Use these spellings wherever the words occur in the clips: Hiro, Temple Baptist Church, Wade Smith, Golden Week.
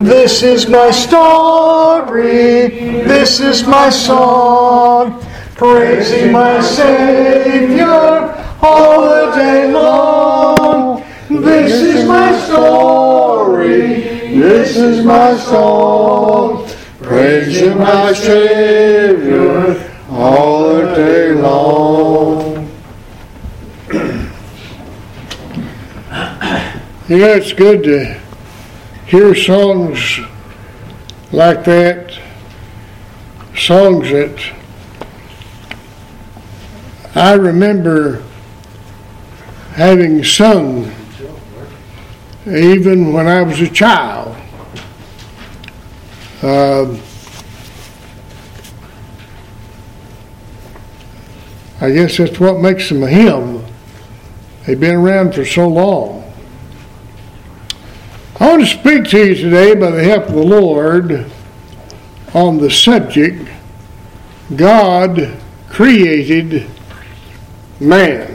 This is my story, this is my song, praising my Savior all the day long. This is my story, this is my song, praising my Savior all the day long. Yeah, it's good to hear songs like that, songs that I remember having sung even when I was a child. I guess that's what makes them a hymn. They've been around for so long. I want to speak to you today by the help of the Lord on the subject, God created man.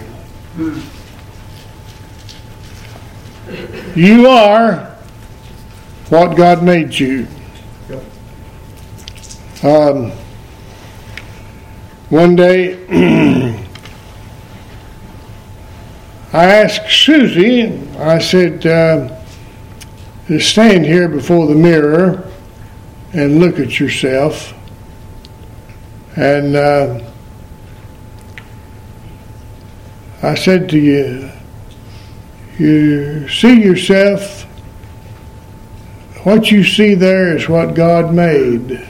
You are what God made you. One day, I asked Susie, I said, stand here before the mirror and look at yourself. And I said to you, you see yourself, what you see there is what God made.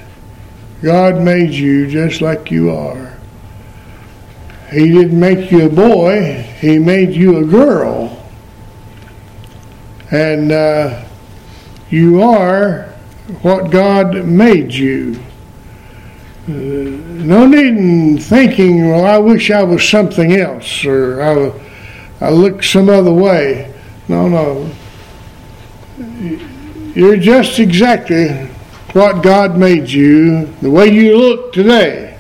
God made you just like you are. He didn't make you a boy, He made you a girl. And you are what God made you. No need in thinking, well, I wish I was something else, or I look some other way. No. You're just exactly what God made you, the way you look today.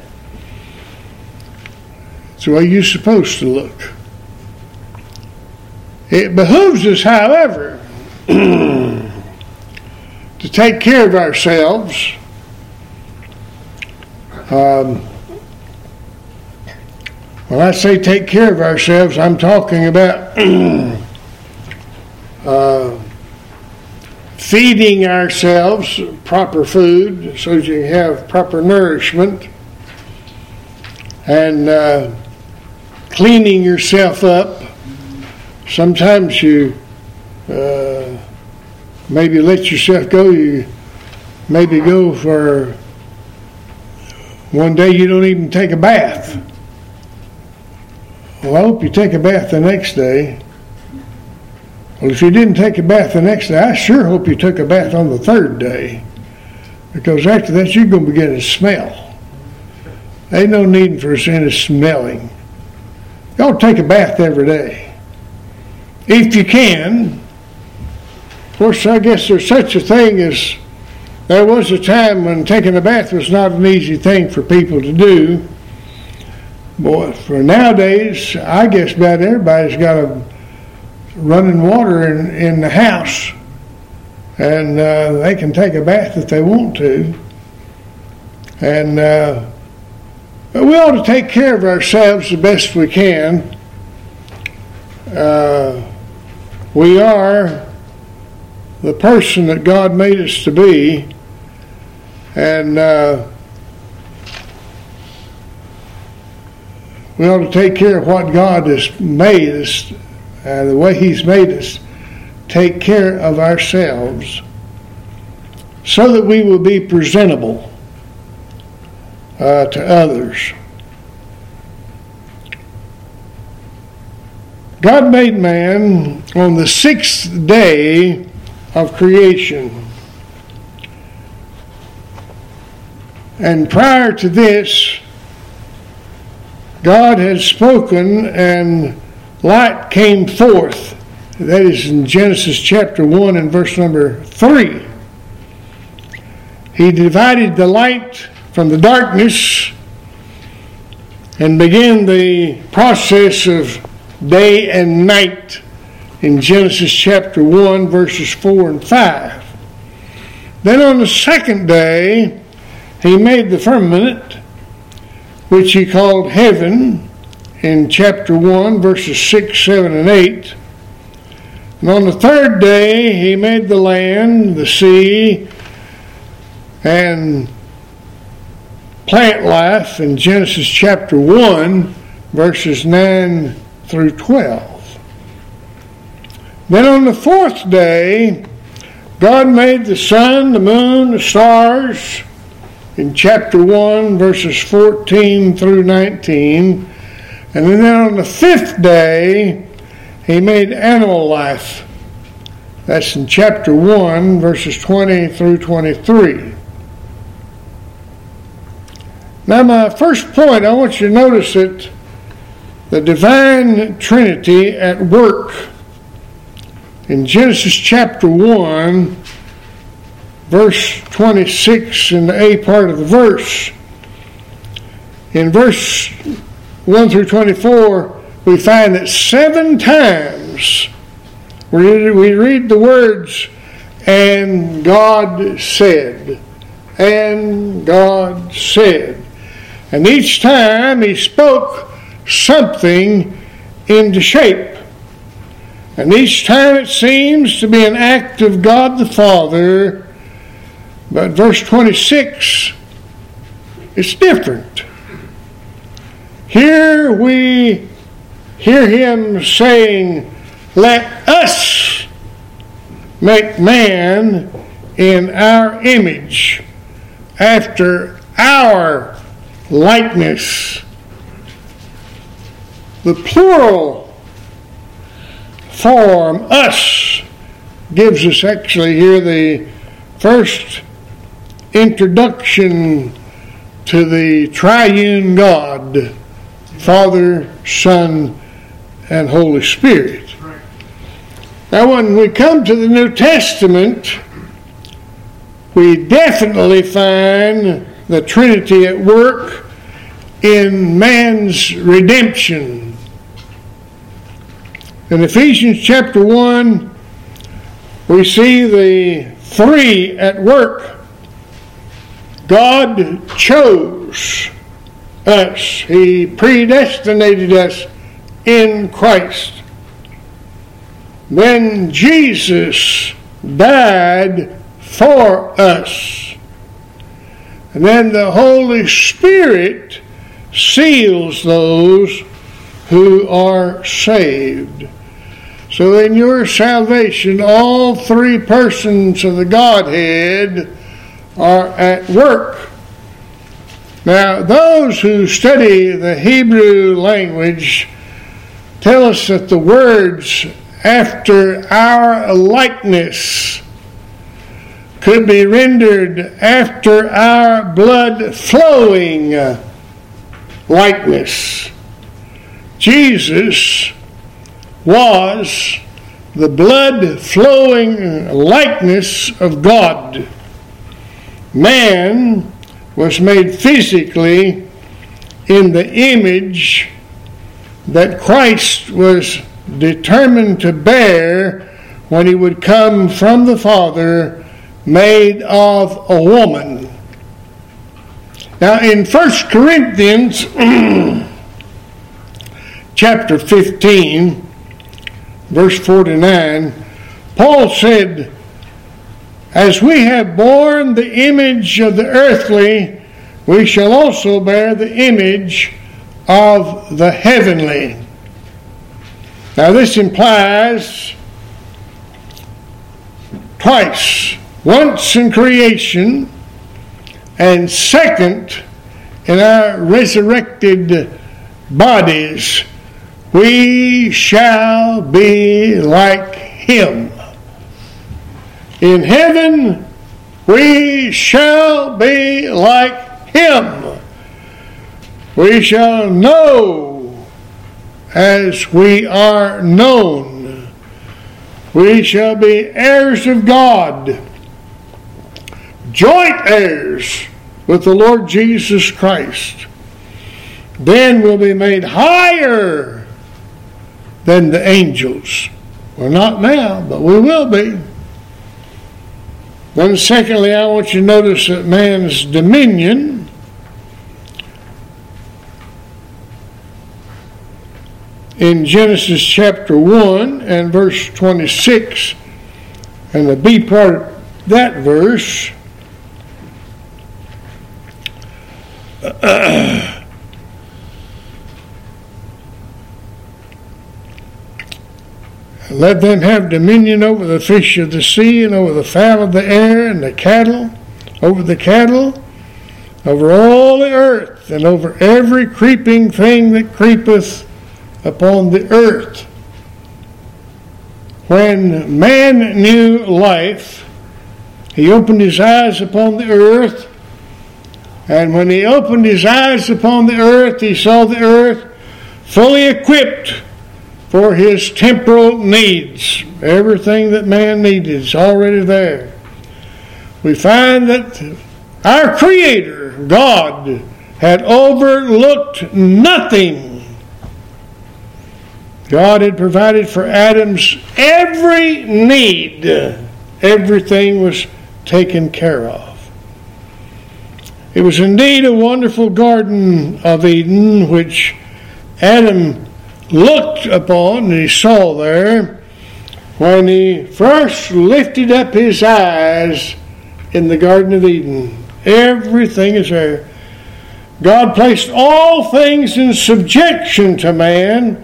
It's the way you're supposed to look. It behooves us, however, to take care of ourselves. When I say take care of ourselves, I'm talking about feeding ourselves proper food so that you have proper nourishment, and cleaning yourself up. Sometimes you maybe let yourself go. You maybe go for one day you don't even take a bath. Well, I hope you take a bath the next day. Well, if you didn't take a bath the next day, I sure hope you took a bath on the third day, because after that you're going to begin to smell. Ain't no need for us any smelling. Y'all take a bath every day if you can. Of course, I guess there's such a thing as there was a time when taking a bath was not an easy thing for people to do. Boy, for nowadays, I guess about everybody's got a running water in the house, and they can take a bath if they want to. And but we ought to take care of ourselves the best we can. We are the person that God made us to be, and we ought to take care of what God has made us, the way He's made us, take care of ourselves so that we will be presentable to others. God made man on the sixth day of creation. And prior to this, God had spoken and light came forth. That is in Genesis chapter 1 and verse number 3. He divided the light from the darkness and began the process of day and night in Genesis chapter 1, verses 4 and 5. Then on the second day, he made the firmament, which he called heaven, in chapter 1, verses 6, 7, and 8. And on the third day, he made the land, the sea, and plant life in Genesis chapter 1, verses 9 through 12. Then on the fourth day, God made the sun, the moon, the stars in chapter 1, verses 14 through 19. And then on the fifth day, he made animal life. That's in chapter 1, verses 20 through 23. Now, my first point, I want you to notice that the divine Trinity at work in Genesis chapter 1, verse 26, in the A part of the verse. In verse 1 through 24, we find that 7 times we read the words, "And God said," "And God said." And each time he spoke something into shape. And each time it seems to be an act of God the Father. But verse 26, it's different. Here we hear him saying, "Let us make man in our image, after our likeness." The plural form, us, gives us actually here the first introduction to the triune God, Father, Son, and Holy Spirit. Now, when we come to the New Testament, we definitely find the Trinity at work in man's redemption. In Ephesians chapter 1, we see the three at work. God chose us. He predestinated us in Christ. Then Jesus died for us. And then the Holy Spirit seals those who are saved. So in your salvation, all three persons of the Godhead are at work. Now, those who study the Hebrew language tell us that the words "after our likeness" could be rendered "after our blood flowing likeness." Jesus was the blood flowing likeness of God. Man was made physically in the image that Christ was determined to bear when he would come from the Father, made of a woman. Now, in 1 Corinthians chapter 15, verse 49, Paul said, "As we have borne the image of the earthly, we shall also bear the image of the heavenly." Now, this implies twice. Once in creation, and second in our resurrected bodies, we shall be like him. In heaven, we shall be like him. We shall know as we are known. We shall be heirs of God, joint heirs with the Lord Jesus Christ. Then we'll be made higher than the angels. Well, not now, but we will be. Then secondly, I want you to notice that man's dominion in Genesis chapter 1 and verse 26, and the B part of that verse, let them have dominion over the fish of the sea, and over the fowl of the air, and over the cattle, over all the earth, and over every creeping thing that creepeth upon the earth. When man knew life, he opened his eyes upon the earth, and when he opened his eyes upon the earth, he saw the earth fully equipped for his temporal needs. Everything that man needed is already there. We find that our Creator, God, had overlooked nothing. God had provided for Adam's every need. Everything was taken care of. It was indeed a wonderful garden of Eden, which Adam looked upon and he saw there when he first lifted up his eyes in the Garden of Eden. Everything is there. God placed all things in subjection to man,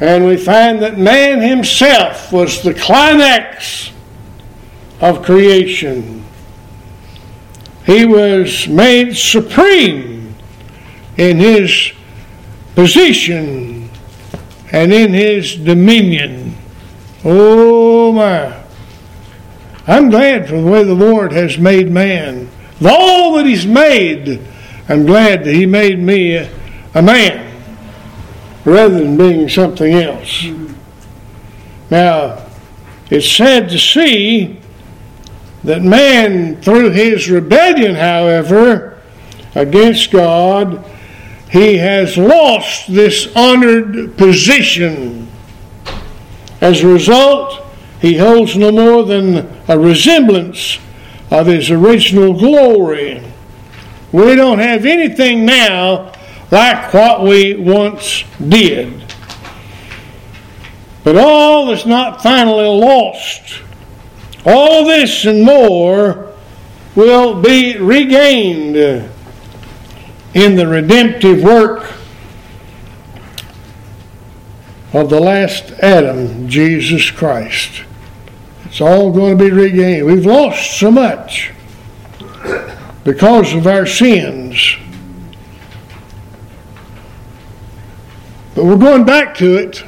and we find that man himself was the climax of creation. He was made supreme in his position and in his dominion. Oh my. I'm glad for the way the Lord has made man. With all that He's made, I'm glad that He made me a man rather than being something else. Now, it's sad to see that man, through his rebellion, however, against God, he has lost this honored position. As a result, he holds no more than a resemblance of his original glory. We don't have anything now like what we once did. But all is not finally lost. All this and more will be regained in the redemptive work of the last Adam, Jesus Christ. It's all going to be regained. We've lost so much because of our sins. But we're going back to it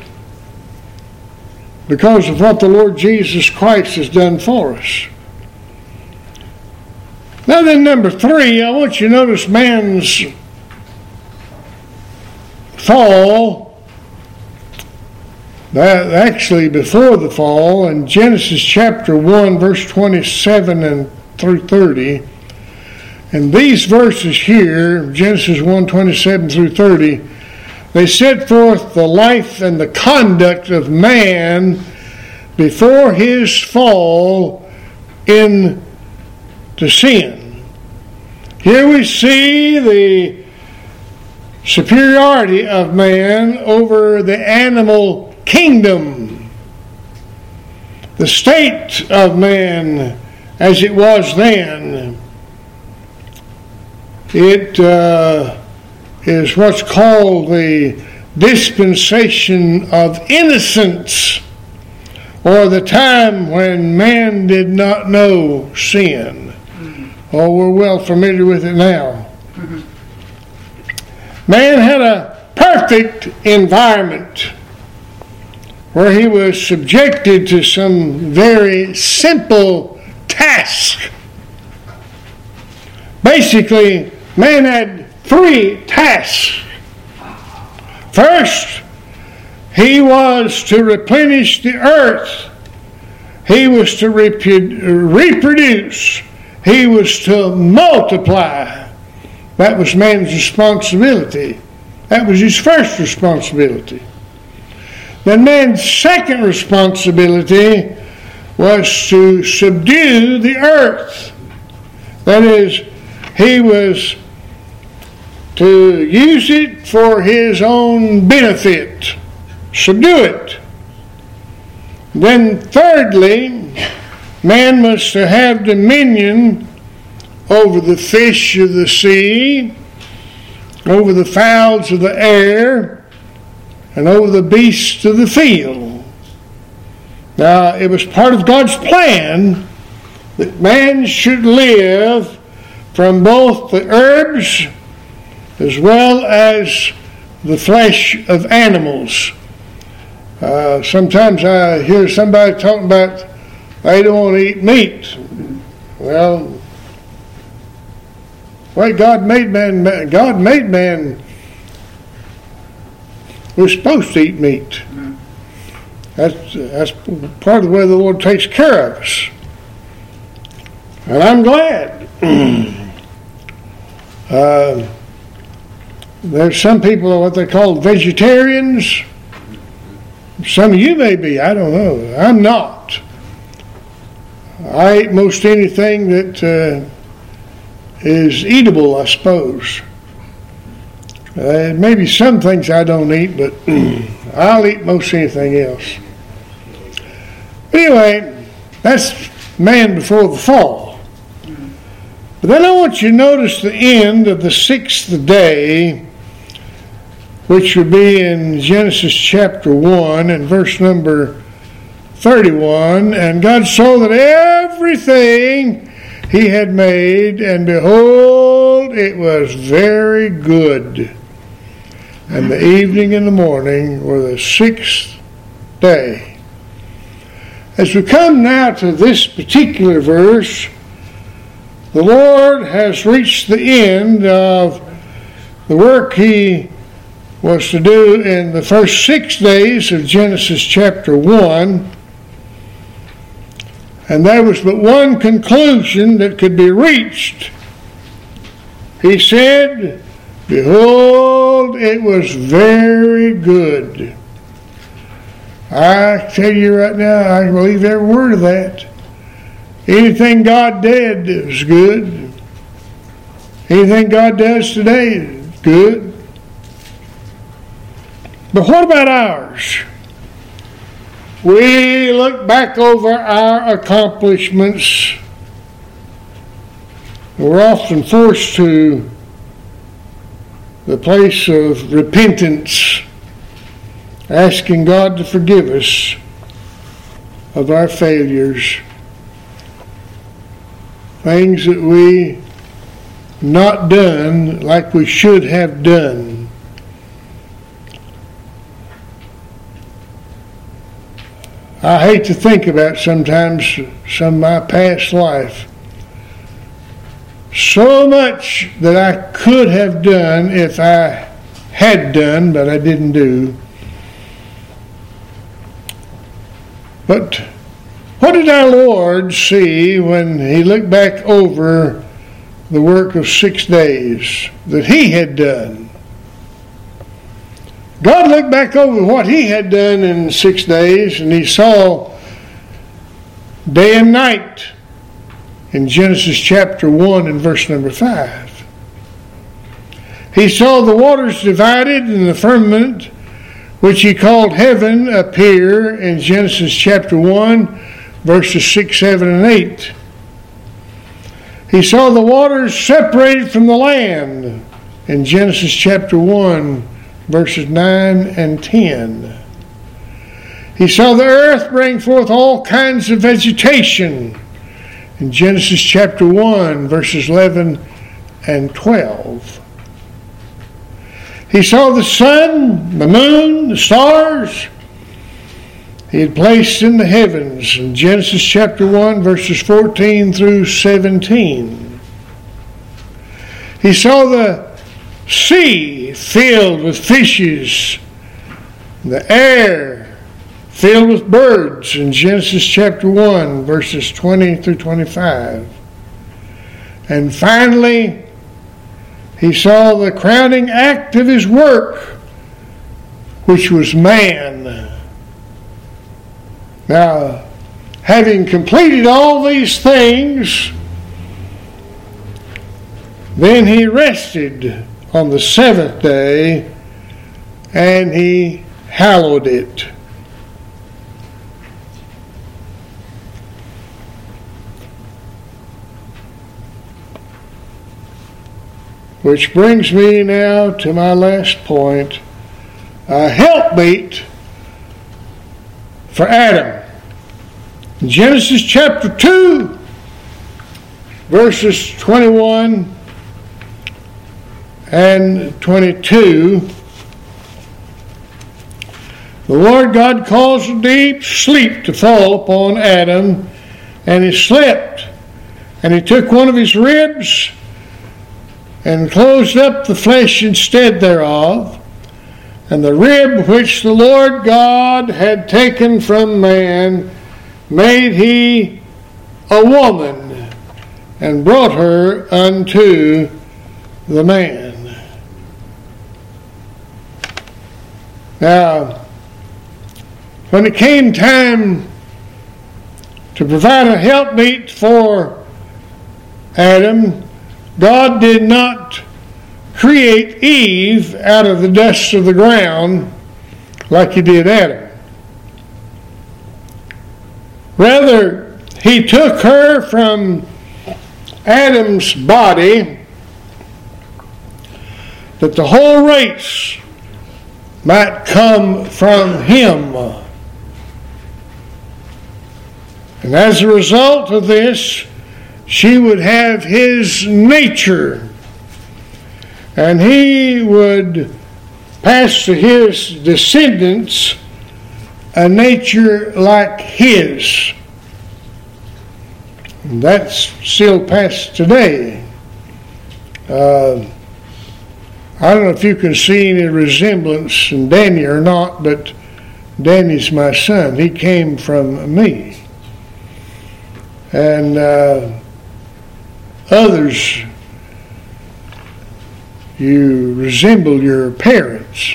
because of what the Lord Jesus Christ has done for us. Now then, number 3, I want you to notice man's fall. Actually, before the fall, in Genesis chapter 1, verse 27 and through 30, and these verses here, Genesis 1, 27 through 30, they set forth the life and the conduct of man before his fall into sin. Here we see the superiority of man over the animal kingdom. The state of man as it was then. It is what's called the dispensation of innocence, or the time when man did not know sin. Mm-hmm. Oh, we're well familiar with it now. Mm-hmm. Man had a perfect environment where he was subjected to some very simple task. Basically, man had 3 tasks. First, he was to replenish the earth. He was to reproduce. He was to multiply. That was man's responsibility. That was his first responsibility. Then man's second responsibility was to subdue the earth. That is, he was to use it for his own benefit. Subdue it. Then thirdly, man was to have dominion over the fish of the sea, over the fowls of the air, and over the beasts of the field. Now, it was part of God's plan that man should live from both the herbs as well as the flesh of animals. Sometimes I hear somebody talking about they don't want to eat meat. Well, God made man. We're supposed to eat meat. That's part of the way the Lord takes care of us. And I'm glad. There's some people are what they call vegetarians. Some of you may be, I don't know. I'm not. I eat most anything that is eatable, I suppose. Maybe some things I don't eat, but I'll eat most anything else. Anyway, that's man before the fall. But then I want you to notice the end of the sixth day, which would be in Genesis chapter 1 and verse number 31. And God saw that everything he had made, and behold, it was very good. And the evening and the morning were the sixth day. As we come now to this particular verse, the Lord has reached the end of the work he was to do in the first 6 days of Genesis chapter 1. And there was but one conclusion that could be reached. He said, "Behold, it was very good." I tell you right now, I believe every word of that. Anything God did is good. Anything God does today is good. But what about ours? We look back over our accomplishments. We're often forced to the place of repentance, asking God to forgive us of our failures, things that we not done like we should have done. I hate to think about sometimes some of my past life. So much that I could have done if I had done, but I didn't do. But what did our Lord see when he looked back over the work of 6 days that he had done? God looked back over what he had done in 6 days, and he saw day and night in Genesis chapter 1 and verse number 5. He saw the waters divided and the firmament, which he called heaven, appear in Genesis chapter 1, verses 6, 7, and 8. He saw the waters separated from the land in Genesis chapter 1, verses 9 and 10. He saw the earth bring forth all kinds of vegetation in Genesis chapter 1, verses 11 and 12. He saw the sun, the moon, the stars he had placed in the heavens in Genesis chapter 1, verses 14 through 17. He saw the sea filled with fishes, the air filled with birds in Genesis chapter 1, verses 20 through 25. And finally, he saw the crowning act of his work, which was man. Now, having completed all these things, then he rested on the seventh day, and he hallowed it. Which brings me now to my last point, a helpmeet for Adam. In Genesis chapter 2, verses 21 and 22, the Lord God caused a deep sleep to fall upon Adam, and he slept, and he took one of his ribs and closed up the flesh instead thereof. And the rib which the Lord God had taken from man made he a woman, and brought her unto the man. Now, when it came time to provide a helpmeet for Adam, God did not create Eve out of the dust of the ground like he did Adam. Rather, he took her from Adam's body that the whole race might come from him. And as a result of this, she would have his nature, and he would pass to his descendants a nature like his. And that's still passed today. I don't know if you can see any resemblance in Danny or not, but Danny's my son. He came from me. And others, you resemble your parents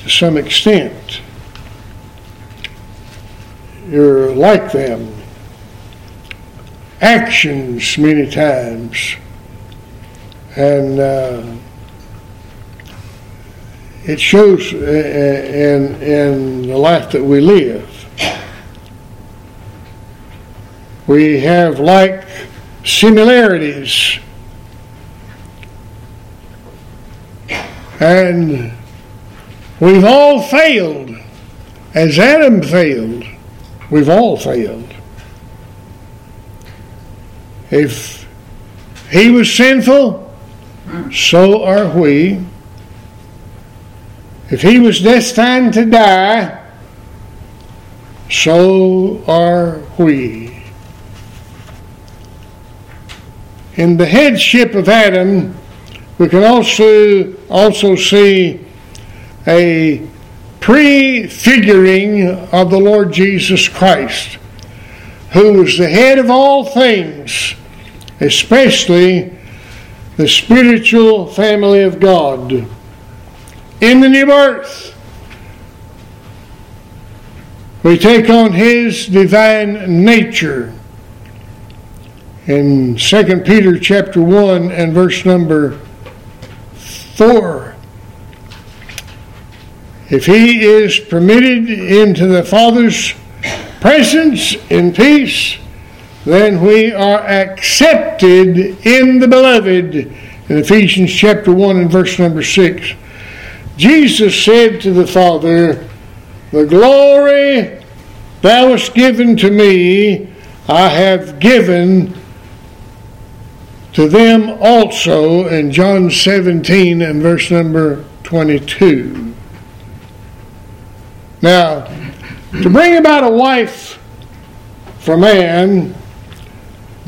to some extent. You're like them. Actions many times. And it shows in the life that we live. We have like similarities, and we've all failed as Adam failed. We've all failed. If he was sinful, so are we. If he was destined to die, so are we. In the headship of Adam, we can also see a prefiguring of the Lord Jesus Christ, who was the head of all things, especially the spiritual family of God. In the new birth, we take on his divine nature. In 2 Peter chapter 1 and verse number 4, if he is permitted into the Father's presence in peace, then we are accepted in the Beloved. In Ephesians chapter 1 and verse number 6, Jesus said to the Father, "The glory thou hast given to me, I have given to them also," in John 17 and verse number 22. Now, to bring about a wife for man,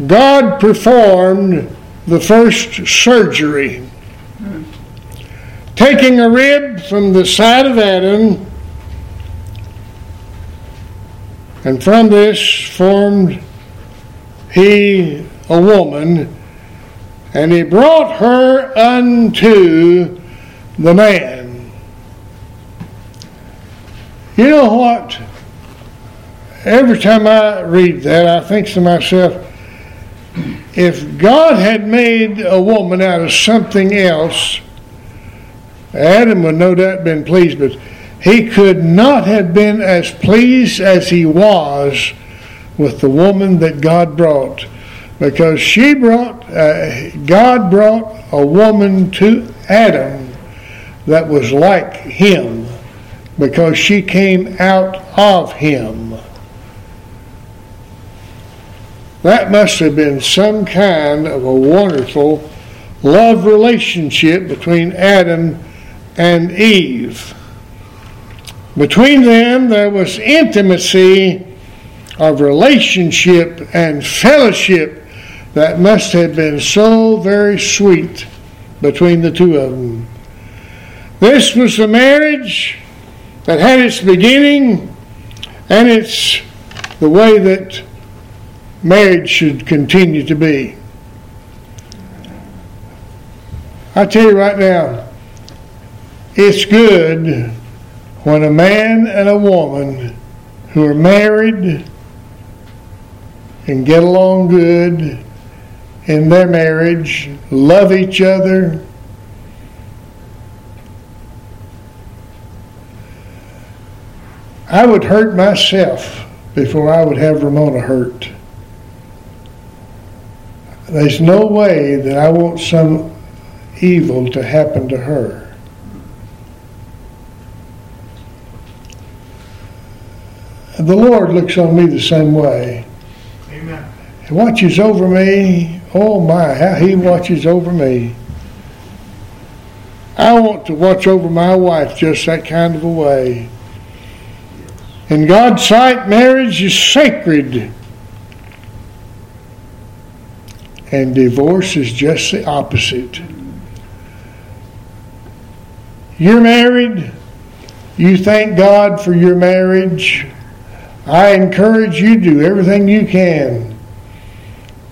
God performed the first surgery, taking a rib from the side of Adam, and from this formed he a woman, and he brought her unto the man. You know what? every time I read that, I think to myself, if God had made a woman out of something else, Adam would no doubt have been pleased, but he could not have been as pleased as he was with the woman that God brought, because God brought a woman to Adam that was like him, because she came out of him. That must have been some kind of a wonderful love relationship between Adam and Eve. Between them there was intimacy of relationship and fellowship that must have been so very sweet between the two of them. This was the marriage that had its beginning, and it's the way that marriage should continue to be. I tell you right now, it's good when a man and a woman who are married and get along good in their marriage, love each other. I would hurt myself before I would have Ramona hurt. There's no way that I want some evil to happen to her. The Lord looks on me the same way. Amen. He watches over me. Oh my, how He watches over me. I want to watch over my wife just that kind of a way. In God's sight, marriage is sacred. And divorce is just the opposite. You're married. You thank God for your marriage. I encourage you to do everything you can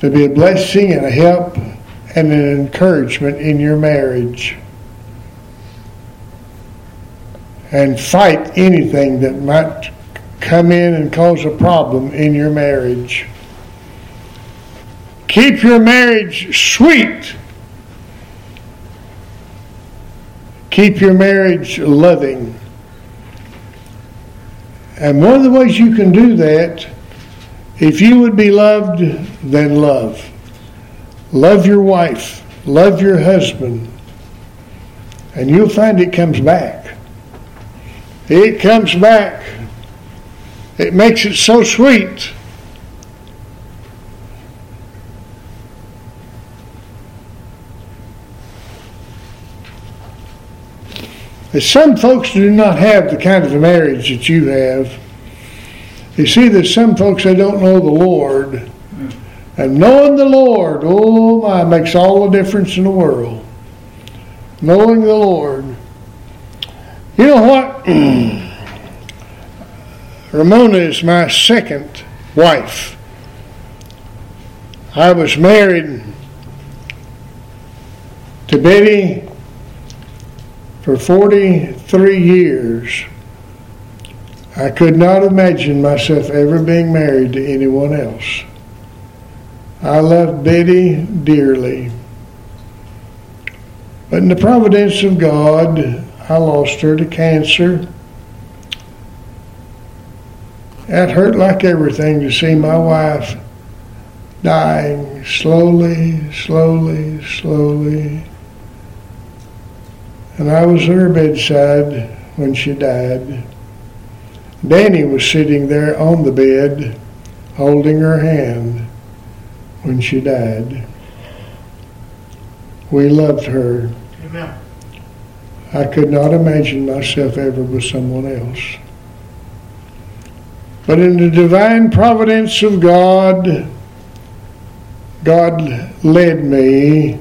to be a blessing and a help and an encouragement in your marriage. And fight anything that might come in and cause a problem in your marriage. Keep your marriage sweet. Keep your marriage loving. And one of the ways you can do that, if you would be loved, then love. Love your wife. Love your husband. And you'll find it comes back. It comes back. It makes it so sweet. Some folks do not have the kind of a marriage that you have. You see, there's some folks that don't know the Lord. And knowing the Lord, oh my, makes all the difference in the world. Knowing the Lord. You know what? Ramona is my second wife. I was married to Betty for 43 years. I could not imagine myself ever being married to anyone else. I loved Betty dearly. But in the providence of God, I lost her to cancer. It hurt like everything to see my wife dying slowly. And I was at her bedside when she died. Danny was sitting there on the bed, holding her hand when she died. We loved her. Amen. I could not imagine myself ever with someone else. But in the divine providence of God, God led me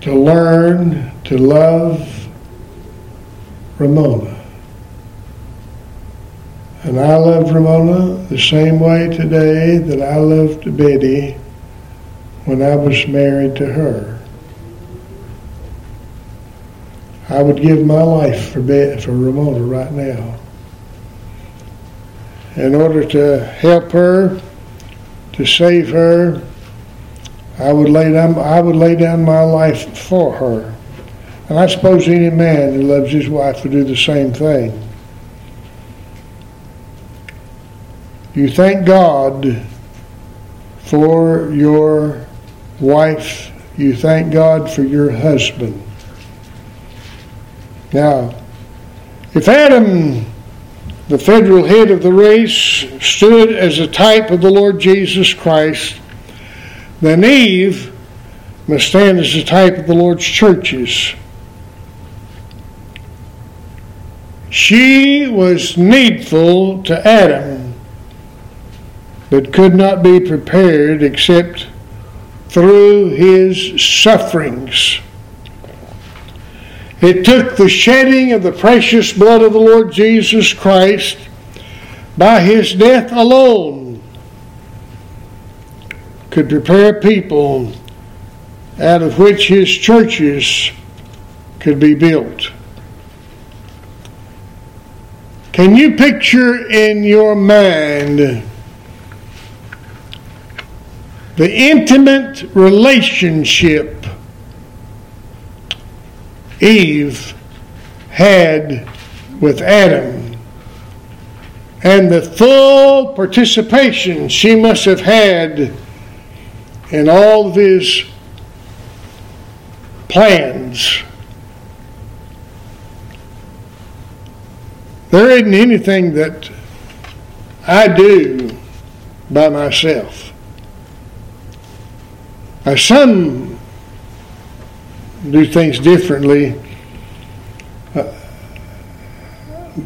to learn to love Ramona. And I love Ramona the same way today that I loved Betty when I was married to her. I would give my life for Ramona right now. in order to help her, to save her. I would lay down my life for her. And I suppose any man who loves his wife would do the same thing. You thank God for your wife. You thank God for your husband. Now, if Adam, the federal head of the race, stood as a type of the Lord Jesus Christ, then Eve must stand as a type of the Lord's churches. She was needful to Adam, but could not be prepared except through his sufferings. It took the shedding of the precious blood of the Lord Jesus Christ by his death alone could prepare people out of which his churches could be built. Can you picture in your mind the intimate relationship Eve had with Adam, and the full participation she must have had in all of his plans? There isn't anything that I do by myself. Now, some do things differently.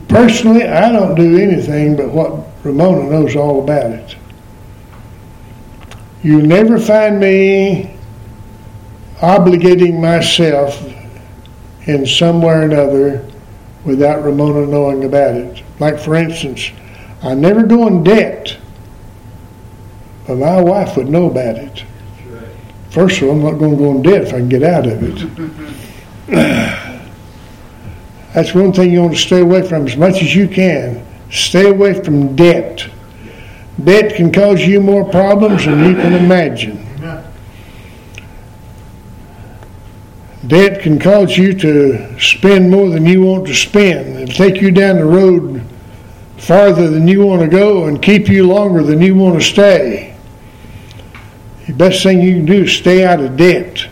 Personally, I don't do anything but what Ramona knows all about it. You'll never find me obligating myself in some way or another without Ramona knowing about it. Like, for instance, I never go in debt, but my wife would know about it. First of all, I'm not going to go in debt if I can get out of it. That's one thing you want to stay away from as much as you can. Stay away from debt. Debt can cause you more problems than you can imagine. Debt can cause you to spend more than you want to spend. It'll take you down the road farther than you want to go and keep you longer than you want to stay. The best thing you can do is stay out of debt.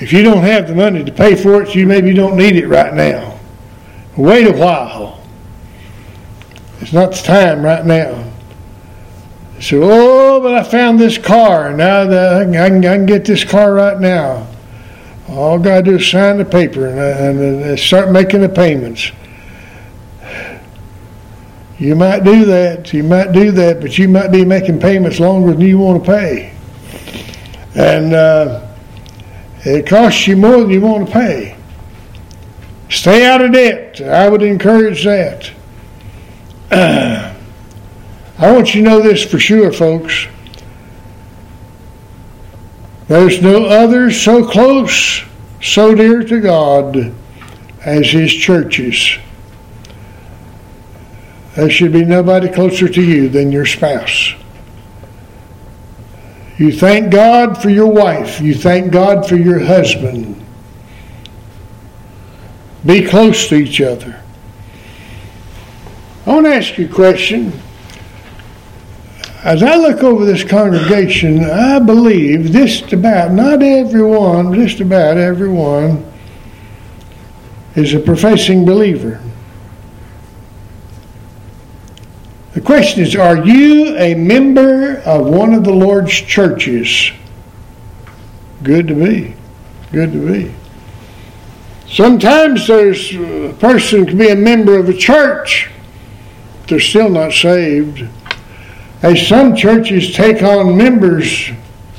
If you don't have the money to pay for it, you maybe don't need it right now. Wait a while. It's not the time right now. So, but I found this car. Now I can get this car right now. All I've got to do is sign the paper and start making the payments. You might do that, but you might be making payments longer than you want to pay. And it costs you more than you want to pay. Stay out of debt. I would encourage that. I want you to know this for sure, folks. There's no other so close, so dear to God as his churches. There should be nobody closer to you than your spouse. You thank God for your wife. You thank God for your husband. Be close to each other. I want to ask you a question. As I look over this congregation, I believe just about everyone is a professing believer. The question is, are you a member of one of the Lord's churches? Good to be. Good to be. Sometimes there's a person can be a member of a church, but they're still not saved. As some churches take on members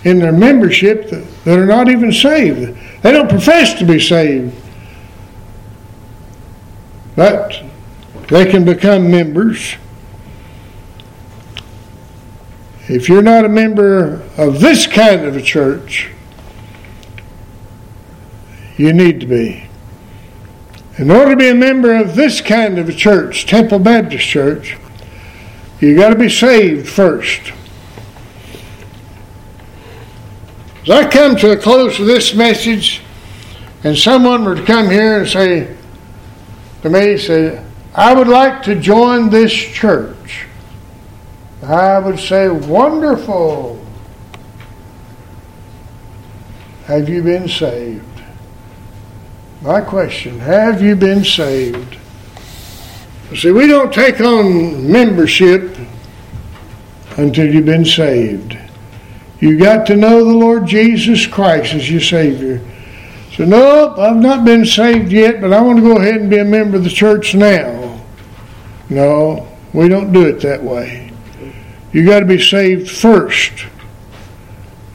in their membership that are not even saved. They don't profess to be saved, but they can become members. If you're not a member of this kind of a church, you need to be. In order to be a member of this kind of a church, Temple Baptist Church, You got to be saved first. As I come to the close of this message, and someone would come here and say to me, say, I would like to join this church. I would say, wonderful. Have you been saved? My question, have you been saved? See, we don't take on membership until you've been saved. You got to know the Lord Jesus Christ as your Savior. So, nope, I've not been saved yet, but I want to go ahead and be a member of the church now. No, we don't do it that way. You got to be saved first,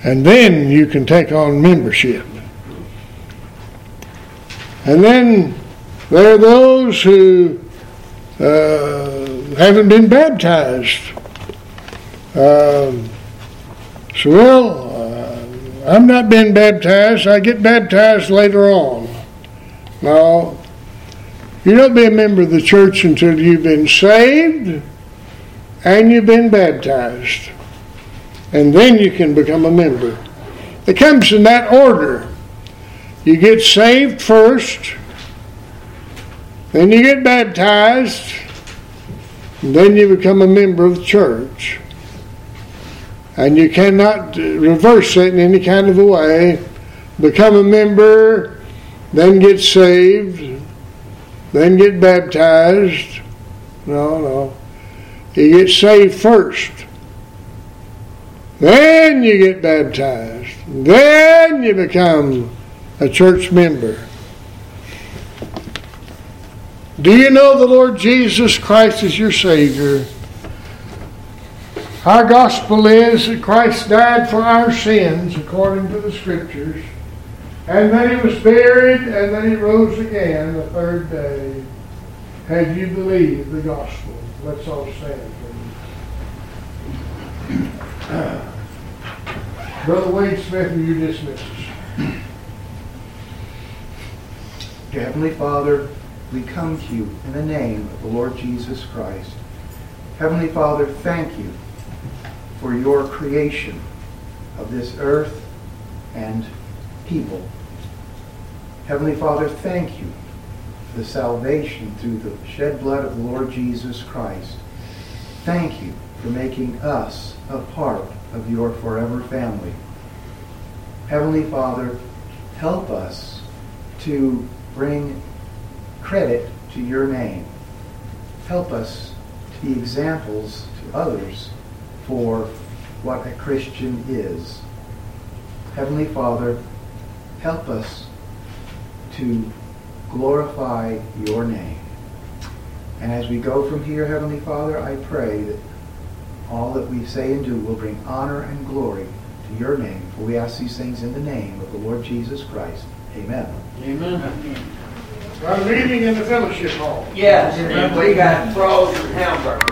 and then you can take on membership. And then there are those who haven't been baptized. I'm not been baptized. I get baptized later on. No, you don't be a member of the church until you've been saved and you've been baptized. And then you can become a member. It comes in that order. You get saved first. Then you get baptized, and then you become a member of the church. And you cannot reverse it in any kind of a way. Become a member, then get saved, then get baptized. No. You get saved first. Then you get baptized. Then you become a church member. Do you know the Lord Jesus Christ as your Savior? Our gospel is that Christ died for our sins according to the Scriptures, and that He was buried and that He rose again the third day. Have you believed the gospel? Let's all stand. Brother Wade Smith, will you dismiss us? Dear Heavenly Father, we come to you in the name of the Lord Jesus Christ. Heavenly Father, thank you for your creation of this earth and people. Heavenly Father, thank you for the salvation through the shed blood of the Lord Jesus Christ. Thank you for making us a part of your forever family. Heavenly Father, help us to bring credit to your name. Help us to be examples to others for what a Christian is. Heavenly Father, help us to glorify your name. And as we go from here, Heavenly Father, I pray that all that we say and do will bring honor and glory to your name. For we ask these things in the name of the Lord Jesus Christ. Amen. Amen. Our meeting in the fellowship hall. Yes, and we got frozen hamburgers.